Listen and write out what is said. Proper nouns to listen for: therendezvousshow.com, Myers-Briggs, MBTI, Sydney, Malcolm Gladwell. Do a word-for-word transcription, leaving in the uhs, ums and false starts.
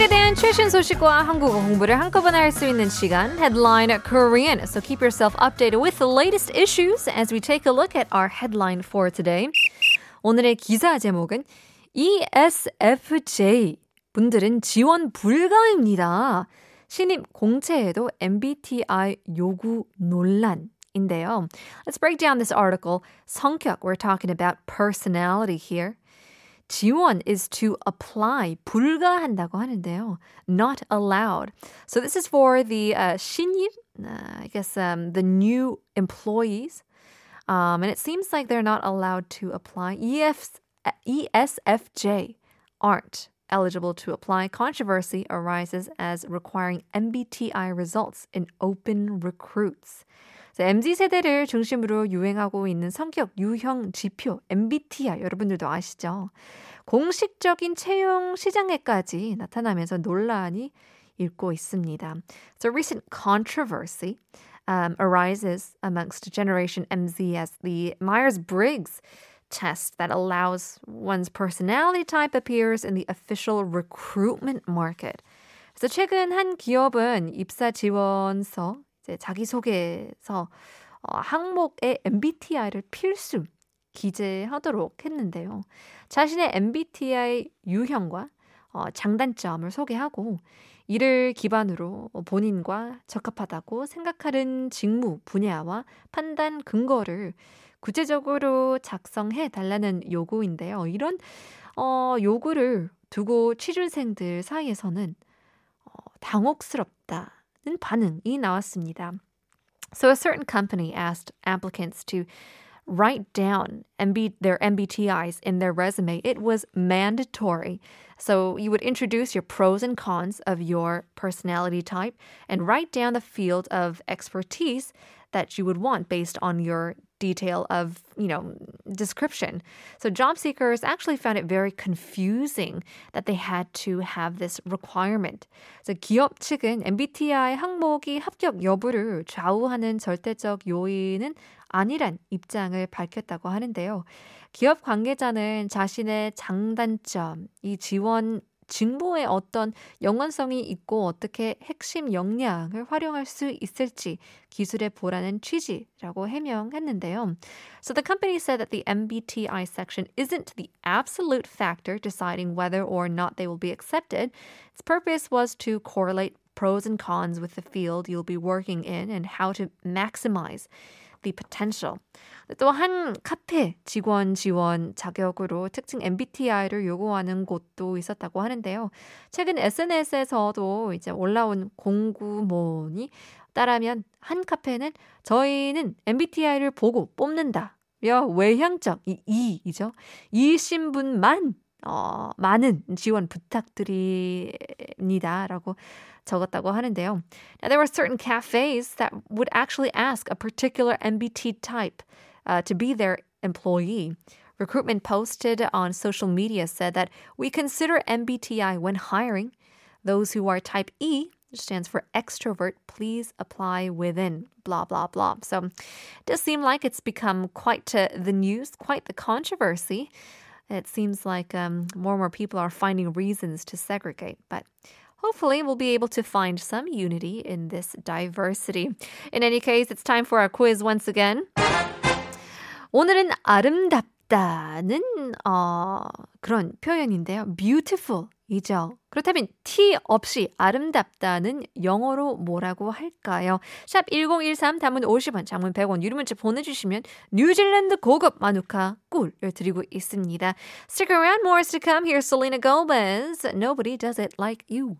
한국에 대한 최신 소식과 한국어 공부를 한꺼번에 할 수 있는 시간, Headline Korean. So keep yourself updated with the latest issues as we take a look at our headline for today. 오늘의 기사 제목은 이에스에프제 분들은 지원 불가입니다. 신입 공채에도 엠비티아이 요구 논란인데요. Let's break down this article. 성격, we're talking about personality here. 지원 is to apply, 불가한다고 하는데요. Not allowed. So this is for the uh, 신입, uh, I guess um, the new employees. Um, and it seems like they're not allowed to apply. E S F J aren't eligible to apply. Controversy arises as requiring M B T I results in open recruits. 자, 엠지 세대를 중심으로 유행하고 있는 성격 유형 지표 엠비티아이 여러분들도 아시죠? 공식적인 채용 시장에까지 나타나면서 논란이 일고 있습니다. So recent controversy um, arises amongst Generation 엠지 as the Myers-Briggs test that allows one's personality type appears in the official recruitment market. 그래서 최근 한 기업은 입사 지원서 자기소개서 어, 항목에 엠비티아이를 필수 기재하도록 했는데요. 자신의 엠비티아이 유형과 어, 장단점을 소개하고 이를 기반으로 본인과 적합하다고 생각하는 직무 분야와 판단 근거를 구체적으로 작성해 달라는 요구인데요. 이런 어, 요구를 두고 취준생들 사이에서는 어, 당혹스럽다. 반응이 나왔습니다. So a certain company asked applicants to write down their M B T Is in their resume. It was mandatory. So you would introduce your pros and cons of your personality type and write down the field of expertise that you would want based on your detail of, you know, description. So job seekers actually found it very confusing that they had to have this requirement. So 기업 측은 엠비티아이 항목이 합격 여부를 좌우하는 절대적 요인은 아니란 입장을 밝혔다고 하는데요. 기업 관계자는 자신의 장단점, 이 지원 직무에 어떤 연관성이 있고 어떻게 핵심 역량을 활용할 수 있을지 기술의 보라는 취지라고 해명했는데요. So the company said that the M B T I section isn't the absolute factor deciding whether or not they will be accepted. Its purpose was to correlate pros and cons with the field you'll be working in and how to maximize the potential. 또 한 카페 직원 지원 자격으로 특징 엠비티아이를 요구하는 곳도 있었다고 하는데요. 최근 에스엔에스에서도 이제 올라온 공구문이 따르면 한 카페는 저희는 엠비티아이를 보고 뽑는다며 외향적 이 E이죠. E신 분만 어, 많은 지원 부탁드립니다라고 적었다고 하는데요. Now, there were certain cafes that would actually ask a particular M B T type uh, to be their employee. Recruitment posted on social media said that we consider M B T I when hiring. Those who are type E, which stands for extrovert, please apply within, blah, blah, blah. So it does seem like it's become quite uh, the news, quite the controversy. It seems like um, more and more people are finding reasons to segregate, but hopefully we'll be able to find some unity in this diversity. In any case, it's time for our quiz once again. 오늘은 아름답다는 어, 그런 표현인데요. beautiful이죠. 그렇다면 T 없이 아름답다는 영어로 뭐라고 할까요? 샵 일공일삼 담은 오십 원, 장문 백 원, 유료문자 보내주시면 뉴질랜드 고급 마누카 꿀을 드리고 있습니다. Stick around, more is to come. Here's Selena Gomez. Nobody does it like you.